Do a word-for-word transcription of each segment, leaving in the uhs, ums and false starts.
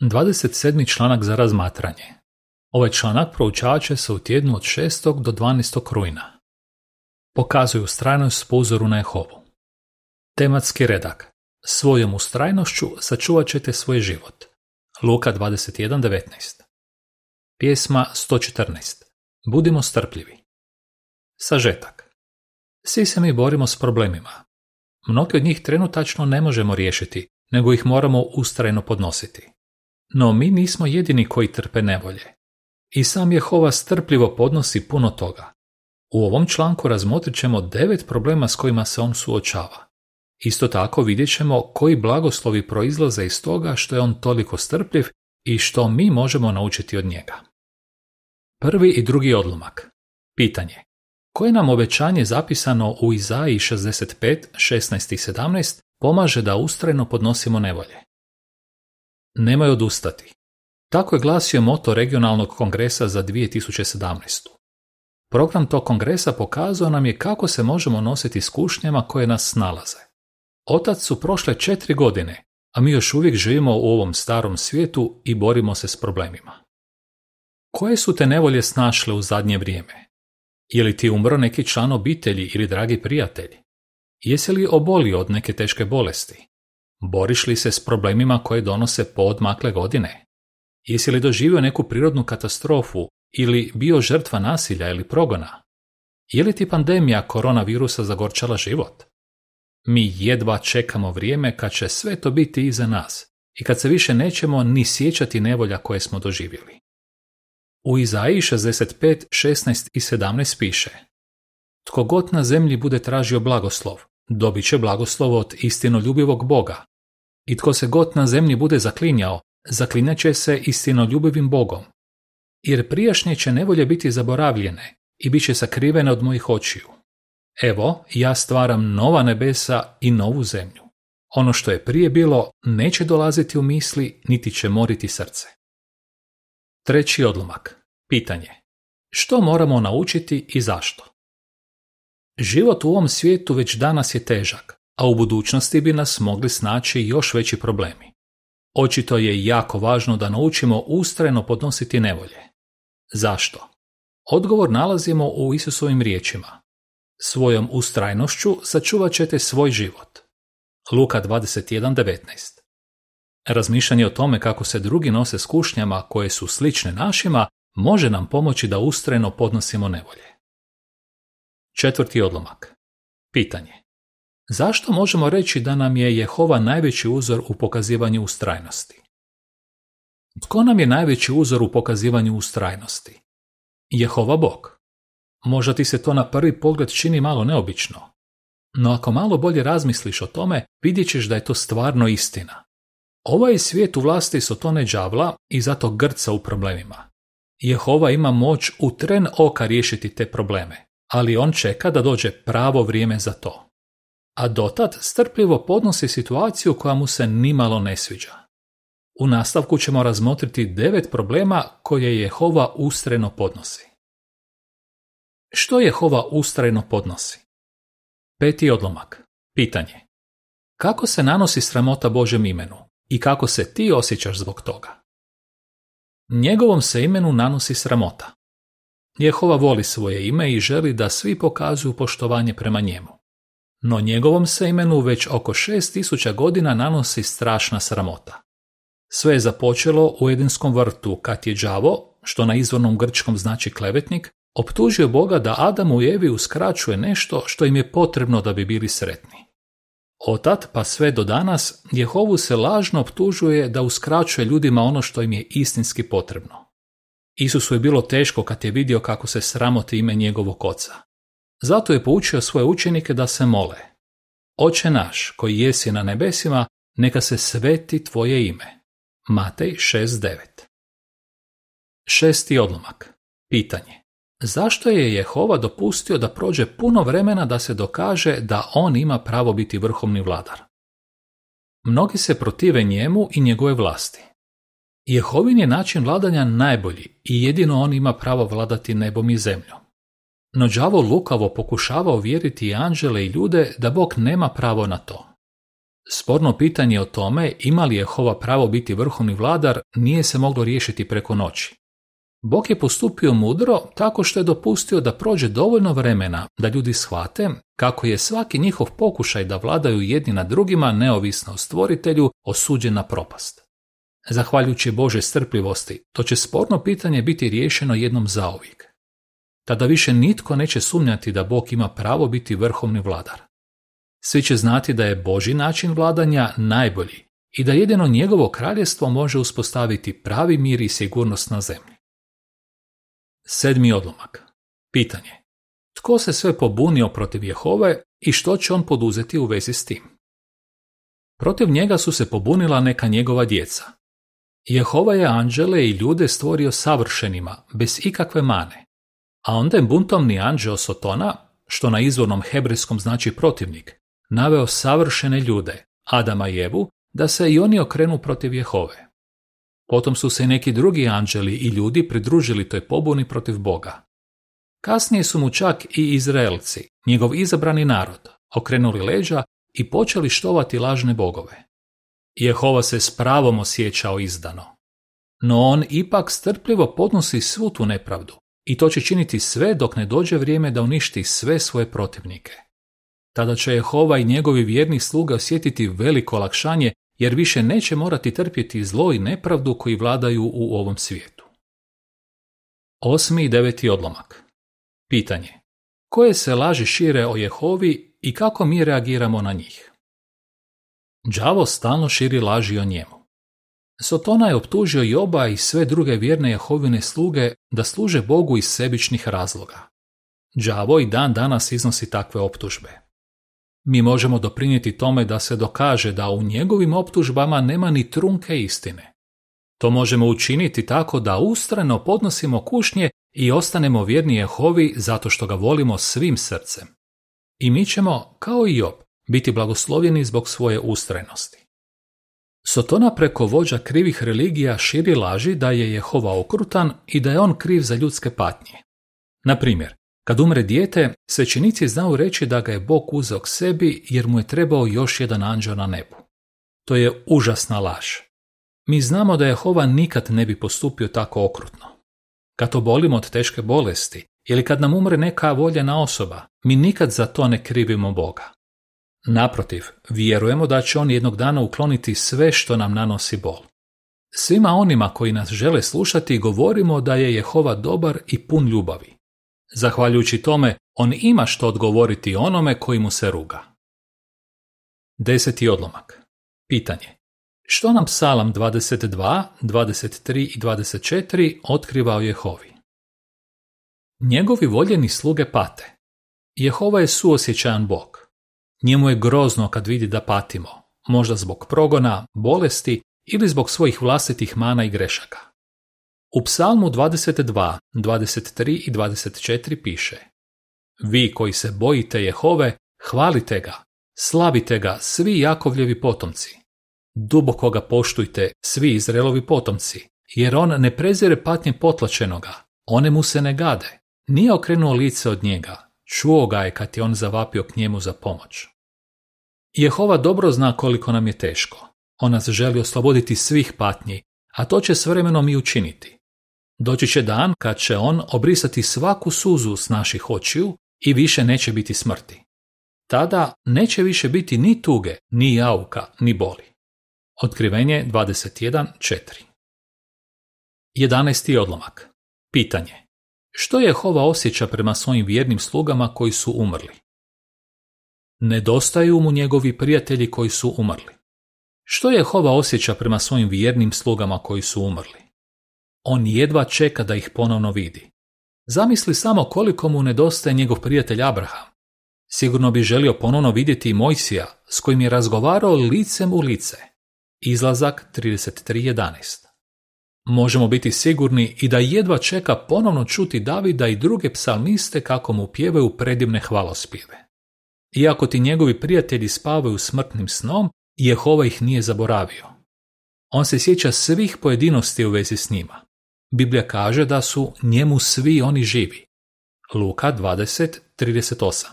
dvadeset sedmi članak za razmatranje. Ovaj članak proučavat će se u tjednu od šestog do dvanaestog rujna. Pokazuju ustrajnost po uzoru na Jehovu. Tematski redak. Svojom ustrajnošću sačuvat ćete svoj život. Luka dvadeset jedan devetnaest. Pjesma sto četrnaesta. Budimo strpljivi. Sažetak. Svi se mi borimo s problemima. Mnogi od njih trenutačno ne možemo riješiti, nego ih moramo ustrajno podnositi. No mi nismo jedini koji trpe nevolje. I sam Jehova strpljivo podnosi puno toga. U ovom članku razmotrit ćemo devet problema s kojima se on suočava. Isto tako vidjet ćemo koji blagoslovi proizlaze iz toga što je on toliko strpljiv i što mi možemo naučiti od njega. Prvi i drugi odlomak. Pitanje. Koje nam obećanje zapisano u Izaiji šezdeset pet šesnaest i sedamnaest pomaže da ustrajno podnosimo nevolje? Nemoj odustati. Tako je glasio moto regionalnog kongresa za dvije tisuće sedamnaestu. Program tog kongresa pokazao nam je kako se možemo nositi s kušnjama koje nas snalaze. Otad su prošle četiri godine, a mi još uvijek živimo u ovom starom svijetu i borimo se s problemima. Koje su te nevolje snašle u zadnje vrijeme? Je li ti umro neki član obitelji ili dragi prijatelji? Jesi li obolio od neke teške bolesti? Boriš li se s problemima koje donose poodmakle godine? Jesi li doživio neku prirodnu katastrofu ili bio žrtva nasilja ili progona? Je li ti pandemija koronavirusa zagorčala život? Mi jedva čekamo vrijeme kad će sve to biti iza nas i kad se više nećemo ni sjećati nevolja koje smo doživjeli. U Izaiji šezdeset pet šesnaest i sedamnaest piše: Tko god na zemlji bude tražio blagoslov, dobit će blagoslov od istinoljubivog Boga. I tko se god na zemlji bude zaklinjao, zaklinjat će se istinoljubivim Bogom. Jer prijašnje će nevolje biti zaboravljene i bit će sakrivene od mojih očiju. Evo, ja stvaram nova nebesa i novu zemlju. Ono što je prije bilo neće dolaziti u misli, niti će moriti srce. Treći odlomak. Pitanje. Što moramo naučiti i zašto? Život u ovom svijetu već danas je težak, a u budućnosti bi nas mogli snaći još veći problemi. Očito je jako važno da naučimo ustrajno podnositi nevolje. Zašto? Odgovor nalazimo u Isusovim riječima. Svojom ustrajnošću sačuvat ćete svoj život. Luka dvadeset jedan devetnaest. Razmišljanje o tome kako se drugi nose s kušnjama koje su slične našima može nam pomoći da ustrajno podnosimo nevolje. Četvrti odlomak. Pitanje. Zašto možemo reći da nam je Jehova najveći uzor u pokazivanju ustrajnosti? Tko nam je najveći uzor u pokazivanju ustrajnosti? Jehova Bog. Možda ti se to na prvi pogled čini malo neobično, no ako malo bolje razmisliš o tome, vidjet ćeš da je to stvarno istina. Ovaj svijet u vlasti Sotone đavla i zato grca u problemima. Jehova ima moć u tren oka riješiti te probleme, ali on čeka da dođe pravo vrijeme za to. A dotad strpljivo podnosi situaciju koja mu se nimalo ne sviđa. U nastavku ćemo razmotriti devet problema koje Jehova ustrajno podnosi. Što Jehova ustrajno podnosi? Peti odlomak. Pitanje. Kako se nanosi sramota Božjem imenu i kako se ti osjećaš zbog toga? Njegovom se imenu nanosi sramota. Jehova voli svoje ime i želi da svi pokazuju poštovanje prema njemu. No njegovom se imenu već oko šest tisuća godina nanosi strašna sramota. Sve je započelo u Edenskom vrtu kad je đavo, što na izvornom grčkom znači klevetnik, optužio Boga da Adamu i Evi uskraćuje nešto što im je potrebno da bi bili sretni. Otad pa sve do danas Jehovu se lažno optužuje da uskraćuje ljudima ono što im je istinski potrebno. Isusu je bilo teško kad je vidio kako se sramoti ime njegovog oca. Zato je poučio svoje učenike da se mole: Oče naš koji jesi na nebesima, neka se sveti tvoje ime. Matej šest devet. Šesti odlomak. Pitanje. Zašto je Jehova dopustio da prođe puno vremena da se dokaže da on ima pravo biti vrhovni vladar? Mnogi se protive njemu i njegove vlasti. Jehovin je način vladanja najbolji i jedino on ima pravo vladati nebom i zemljom. No đavo lukavo pokušava uvjeriti anđele i ljude da Bog nema pravo na to. Sporno pitanje o tome ima li Jehova pravo biti vrhovni vladar nije se moglo riješiti preko noći. Bog je postupio mudro tako što je dopustio da prođe dovoljno vremena da ljudi shvate kako je svaki njihov pokušaj da vladaju jedni nad drugima neovisno o stvoritelju osuđen na propast. Zahvaljujući Božoj strpljivosti, to će sporno pitanje biti riješeno jednom zauvijek. Tada više nitko neće sumnjati da Bog ima pravo biti vrhovni vladar. Svi će znati da je Božji način vladanja najbolji i da jedino njegovo kraljevstvo može uspostaviti pravi mir i sigurnost na zemlji. Sedmi odlomak. Pitanje. Tko se sve pobunio protiv Jehove i što će on poduzeti u vezi s tim? Protiv njega su se pobunila neka njegova djeca. Jehova je anđele i ljude stvorio savršenima, bez ikakve mane. A onda je buntovni anđeo Sotona, što na izvornom hebrejskom znači protivnik, naveo savršene ljude, Adama i Evu, da se i oni okrenu protiv Jehove. Potom su se neki drugi anđeli i ljudi pridružili toj pobuni protiv Boga. Kasnije su mu čak i Izraelci, njegov izabrani narod, okrenuli leđa i počeli štovati lažne bogove. Jehova se s pravom osjećao izdano. No on ipak strpljivo podnosi svu tu nepravdu i to će činiti sve dok ne dođe vrijeme da uništi sve svoje protivnike. Tada će Jehova i njegovi vjerni sluga osjetiti veliko olakšanje jer više neće morati trpjeti zlo i nepravdu koji vladaju u ovom svijetu. Osmi i deveti odlomak. Pitanje. Koje se laži šire o Jehovi i kako mi reagiramo na njih? Đavo stalno širi laži o njemu. Sotona je optužio Joba i sve druge vjerne Jehovine sluge da služe Bogu iz sebičnih razloga. Đavo i dan danas iznosi takve optužbe. Mi možemo doprinijeti tome da se dokaže da u njegovim optužbama nema ni trunke istine. To možemo učiniti tako da ustrajno podnosimo kušnje i ostanemo vjerni Jehovi zato što ga volimo svim srcem. I mi ćemo, kao i Job, biti blagoslovljeni zbog svoje ustrajnosti. Sotona preko vođa krivih religija širi laži da je Jehova okrutan i da je on kriv za ljudske patnje. Na primjer, kad umre dijete, svećenici znaju reći da ga je Bog uzeo k sebi jer mu je trebao još jedan anđeo na nebu. To je užasna laž. Mi znamo da Jehova nikad ne bi postupio tako okrutno. Kad obolimo od teške bolesti ili kad nam umre neka voljena osoba, mi nikad za to ne krivimo Boga. Naprotiv, vjerujemo da će on jednog dana ukloniti sve što nam nanosi bol. Svima onima koji nas žele slušati govorimo da je Jehova dobar i pun ljubavi. Zahvaljujući tome, on ima što odgovoriti onome koji mu se ruga. Deseti odlomak. Pitanje. Što nam Psalam dvadeset dva, dvadeset tri i dvadeset četiri otkriva o Jehovi? Njegovi voljeni sluge pate. Jehova je suosjećajan Bog. Njemu je grozno kad vidi da patimo, možda zbog progona, bolesti ili zbog svojih vlastitih mana i grešaka. U Psalmu dvadeset dva, dvadeset tri i dvadeset četiri piše: Vi koji se bojite Jehove, hvalite ga, slavite ga svi Jakovljevi potomci. Duboko ga poštujte svi Izraelovi potomci, jer on ne prezire patnje potlačenoga, one mu se ne gade, nije okrenuo lice od njega, čuo ga je kad je on zavapio k njemu za pomoć. Jehova dobro zna koliko nam je teško, on nas želi osloboditi svih patnji, a to će s vremenom i učiniti. Doći će dan kad će on obrisati svaku suzu s naših očiju i više neće biti smrti. Tada neće više biti ni tuge, ni jauka, ni boli. Otkrivenje dvadeset jedan četiri. jedanaesti odlomak. Pitanje. Što Jehova osjeća prema svojim vjernim slugama koji su umrli? Nedostaju mu njegovi prijatelji koji su umrli. Što Jehova osjeća prema svojim vjernim slugama koji su umrli? On jedva čeka da ih ponovno vidi. Zamisli samo koliko mu nedostaje njegov prijatelj Abraham. Sigurno bi želio ponovno vidjeti i Mojsija, s kojim je razgovarao licem u lice. Izlazak trideset tri jedanaest. Možemo biti sigurni i da jedva čeka ponovno čuti Davida i druge psalmiste kako mu pjevaju predivne hvalospjeve. Iako ti njegovi prijatelji spavaju smrtnim snom, Jehova ih nije zaboravio. On se sjeća svih pojedinosti u vezi s njima. Biblija kaže da su njemu svi oni živi. Luka dvadeset trideset osam.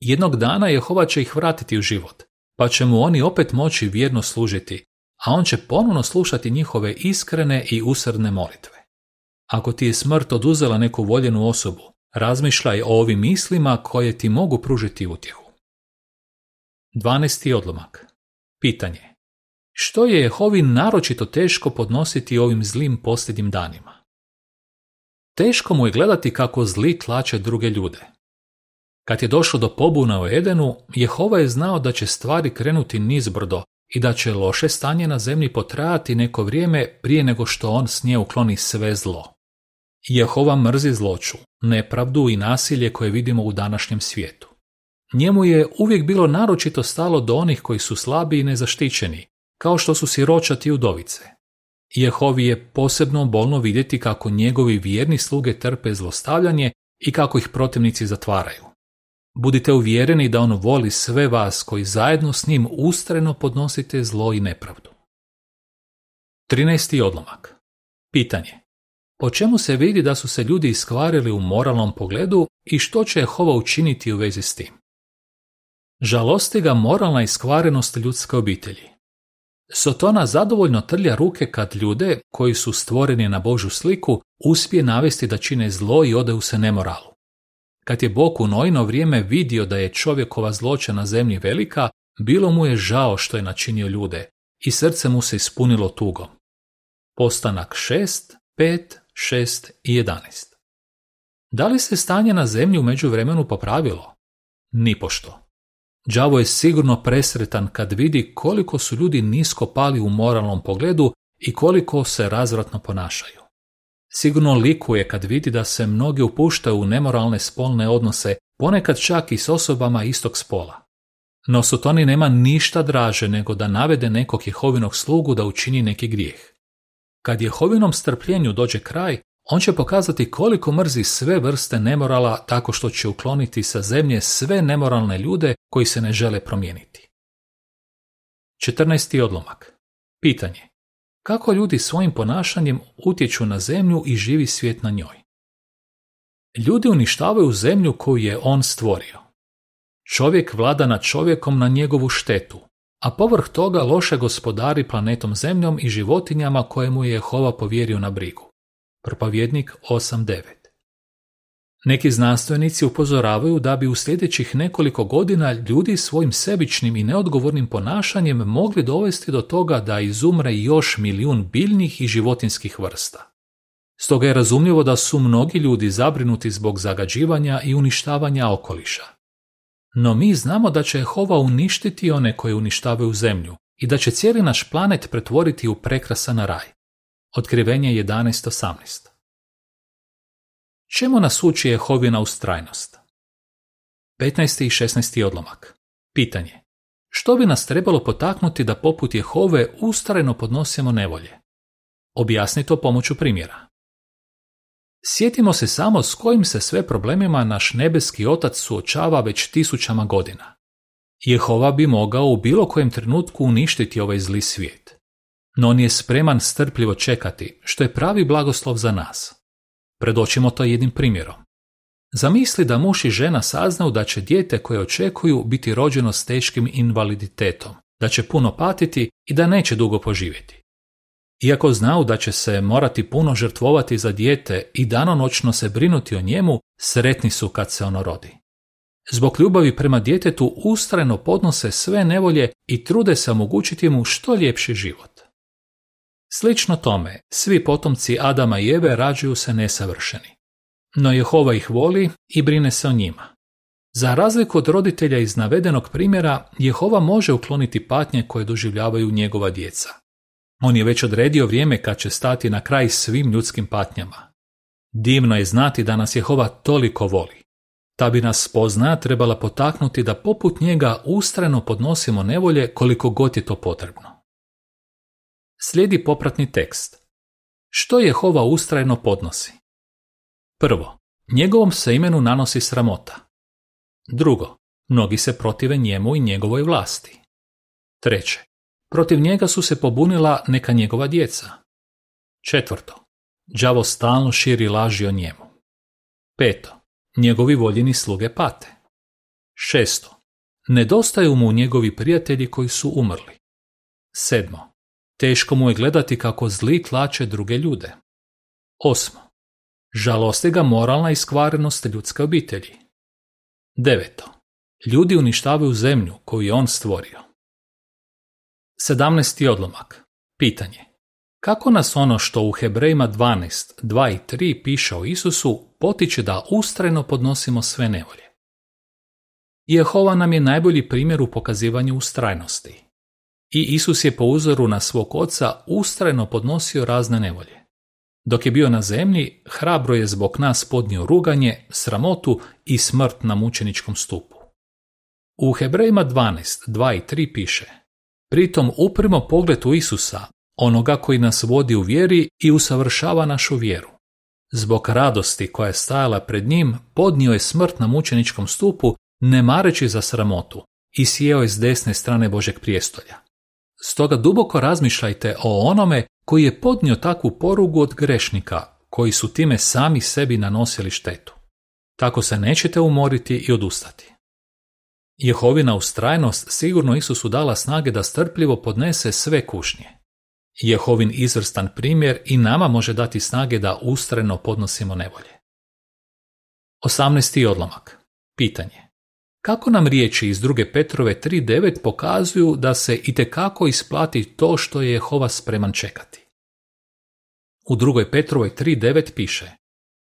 Jednog dana Jehova će ih vratiti u život, pa će mu oni opet moći vjerno služiti, a on će ponovno slušati njihove iskrene i usrdne molitve. Ako ti je smrt oduzela neku voljenu osobu, razmišljaj o ovim mislima koje ti mogu pružiti utjehu. dvanaesti odlomak. Pitanje. Što je Jehovi naročito teško podnositi ovim zlim posljednjim danima? Teško mu je gledati kako zli tlače druge ljude. Kad je došlo do pobuna u Edenu, Jehova je znao da će stvari krenuti nizbrdo i da će loše stanje na zemlji potrajati neko vrijeme prije nego što on s nje ukloni sve zlo. Jehova mrzi zloću, nepravdu i nasilje koje vidimo u današnjem svijetu. Njemu je uvijek bilo naročito stalo do onih koji su slabi i nezaštićeni, kao što su siročati i udovice. Jehovi je posebno bolno vidjeti kako njegovi vjerni sluge trpe zlostavljanje i kako ih protivnici zatvaraju. Budite uvjereni da on voli sve vas koji zajedno s njim ustrajno podnosite zlo i nepravdu. trinaesti odlomak. Pitanje. Po čemu se vidi da su se ljudi iskvarili u moralnom pogledu i što će Jehova učiniti u vezi s tim? Žalosti ga moralna iskvarenost ljudske obitelji. Sotona zadovoljno trlja ruke kad ljude, koji su stvoreni na Božju sliku, uspije navesti da čine zlo i odaju se nemoralu. Kad je Bog u Noino vrijeme vidio da je čovjekova zloća na zemlji velika, bilo mu je žao što je načinio ljude i srce mu se ispunilo tugom. Postanak šest, pet, šest i jedanaest. Da li se stanje na zemlji u međuvremenu popravilo? Nipošto. Đavo je sigurno presretan kad vidi koliko su ljudi nisko pali u moralnom pogledu i koliko se razvratno ponašaju. Sigurno likuje kad vidi da se mnogi upuštaju u nemoralne spolne odnose, ponekad čak i s osobama istog spola. No Sotoni nema ništa draže nego da navede nekog Jehovinog slugu da učini neki grijeh. Kad Jehovinom strpljenju dođe kraj, on će pokazati koliko mrzi sve vrste nemorala tako što će ukloniti sa zemlje sve nemoralne ljude koji se ne žele promijeniti. četrnaesti odlomak. Pitanje. Kako ljudi svojim ponašanjem utječu na zemlju i živi svijet na njoj? Ljudi uništavaju zemlju koju je on stvorio. Čovjek vlada nad čovjekom na njegovu štetu, a povrh toga loše gospodari planetom zemljom i životinjama koje mu je Jehova povjerio na brigu. Propovjednik osam devet. Neki znanstvenici upozoravaju da bi u sljedećih nekoliko godina ljudi svojim sebičnim i neodgovornim ponašanjem mogli dovesti do toga da izumre još milijun biljnih i životinskih vrsta. Stoga je razumljivo da su mnogi ljudi zabrinuti zbog zagađivanja i uništavanja okoliša. No mi znamo da će Jehova uništiti one koji uništavaju zemlju i da će cijeli naš planet pretvoriti u prekrasan raj. Otkrivenje jedanaest osamnaest. Čemu nas uči Jehovina ustrajnost? petnaesti i šesnaesti odlomak. Pitanje. Što bi nas trebalo potaknuti da poput Jehove ustrajno podnosimo nevolje? Objasni to pomoću primjera. Sjetimo se samo s kojim se sve problemima naš nebeski otac suočava već tisućama godina. Jehova bi mogao u bilo kojem trenutku uništiti ovaj zli svijet. No on je spreman strpljivo čekati, što je pravi blagoslov za nas. Predočimo to jednim primjerom. Zamisli da muž i žena saznaju da će dijete koje očekuju biti rođeno s teškim invaliditetom, da će puno patiti i da neće dugo poživjeti. Iako znaju da će se morati puno žrtvovati za dijete i danonoćno se brinuti o njemu, sretni su kad se ono rodi. Zbog ljubavi prema djetetu ustrajno podnose sve nevolje i trude se omogućiti mu što ljepši život. Slično tome, svi potomci Adama i Eve rađaju se nesavršeni. No Jehova ih voli i brine se o njima. Za razliku od roditelja iz navedenog primjera, Jehova može ukloniti patnje koje doživljavaju njegova djeca. On je već odredio vrijeme kad će stati na kraj svim ljudskim patnjama. Divno je znati da nas Jehova toliko voli. Ta bi nas spoznaja trebala potaknuti da poput njega ustrajno podnosimo nevolje koliko god je to potrebno. Slijedi popratni tekst. Što Jehova ustrajno podnosi? Prvo, njegovom se imenu nanosi sramota. Drugo, mnogi se protive njemu i njegovoj vlasti. Treće, protiv njega su se pobunila neka njegova djeca. Četvrto, đavo stalno širi laži o njemu. Peto, njegovi voljeni sluge pate. Šesto, Nedostaju mu njegovi prijatelji koji su umrli. Sedmo. Teško mu je gledati kako zli tlače druge ljude. Osmo. Žalosti ga moralna iskvarenost ljudske obitelji. Deveto. Ljudi uništavaju zemlju koju je on stvorio. Sedamnesti odlomak. Pitanje. Kako nas ono što u Hebrejima dvanaest, dva i tri piše o Isusu potiče da ustrajno podnosimo sve nevolje? Jehova nam je najbolji primjer u pokazivanju ustrajnosti. I Isus je po uzoru na svog oca ustrajno podnosio razne nevolje. Dok je bio na zemlji, hrabro je zbog nas podnio ruganje, sramotu i smrt na mučeničkom stupu. U Hebrejima dvanaest, dva i tri piše: pritom uprimo pogled u Isusa, onoga koji nas vodi u vjeri i usavršava našu vjeru. Zbog radosti koja je stajala pred njim, podnio je smrt na mučeničkom stupu, ne mareći za sramotu, i sjeo je s desne strane Božeg prijestolja. Stoga duboko razmišljajte o onome koji je podnio takvu porugu od grešnika, koji su time sami sebi nanosili štetu. Tako se nećete umoriti i odustati. Jehovina ustrajnost sigurno Isusu dala snage da strpljivo podnese sve kušnje. Jehovin izvrstan primjer i nama može dati snage da ustrajno podnosimo nevolje. Osamnesti odlomak. Pitanje. Kako nam riječi iz druge Petrove tri devet pokazuju da se itekako isplati to što je Jehova spreman čekati? U drugoj Petrovoj tri devet piše: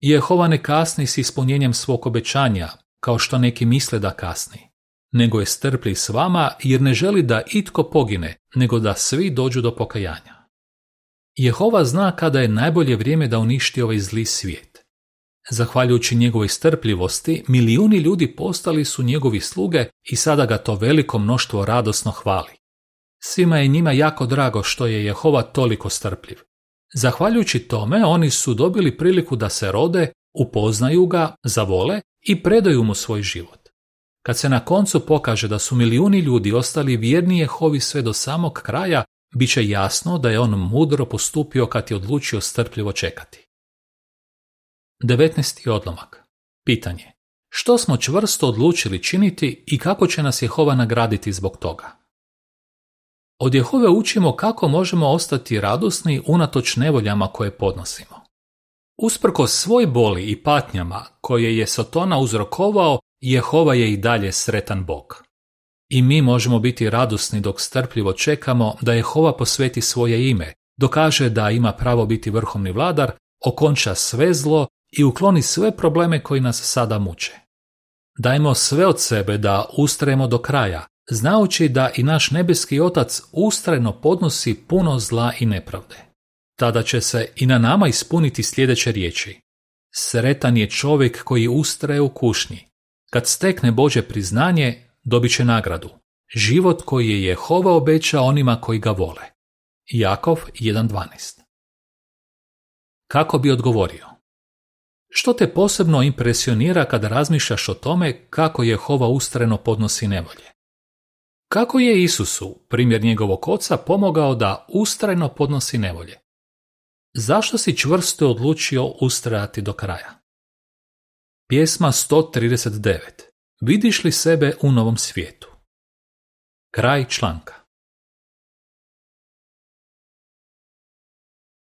Jehova ne kasni s ispunjenjem svog obećanja, kao što neki misle da kasni, nego je strpljiv s vama jer ne želi da itko pogine, nego da svi dođu do pokajanja. Jehova zna kada je najbolje vrijeme da uništi ovaj zli svijet. Zahvaljujući njegovoj strpljivosti, milijuni ljudi postali su njegovi sluge i sada ga to veliko mnoštvo radosno hvali. Svima je njima jako drago što je Jehova toliko strpljiv. Zahvaljujući tome, oni su dobili priliku da se rode, upoznaju ga, zavole i predaju mu svoj život. Kad se na koncu pokaže da su milijuni ljudi ostali vjerni Jehovi sve do samog kraja, bit će jasno da je on mudro postupio kad je odlučio strpljivo čekati. devetnaesti odlomak. Pitanje. Što smo čvrsto odlučili činiti i kako će nas Jehova nagraditi zbog toga? Od Jehove učimo kako možemo ostati radosni unatoč nevoljama koje podnosimo. Usprkos svoj boli i patnjama koje je Satana uzrokovao, Jehova je i dalje sretan Bog. I mi možemo biti radosni dok strpljivo čekamo da Jehova posveti svoje ime, dokaže da ima pravo biti vrhovni vladar, okonča sve zlo i ukloni sve probleme koji nas sada muče. Dajmo sve od sebe da ustrajemo do kraja, znajući da i naš nebeski otac ustrajno podnosi puno zla i nepravde. Tada će se i na nama ispuniti sljedeće riječi: sretan je čovjek koji ustraje u kušnji. Kad stekne Božje priznanje, dobit će nagradu, život koji je Jehova obeća onima koji ga vole. Jakov jedan dvanaest. Kako bi odgovorio? Što te posebno impresionira kad razmišljaš o tome kako Jehova ustrajno podnosi nevolje? Kako je Isusu, primjer njegovog oca, pomogao da ustrajno podnosi nevolje? Zašto si čvrsto odlučio ustrajati do kraja? Pjesma sto trideset devet. Vidiš li sebe u novom svijetu? Kraj članka.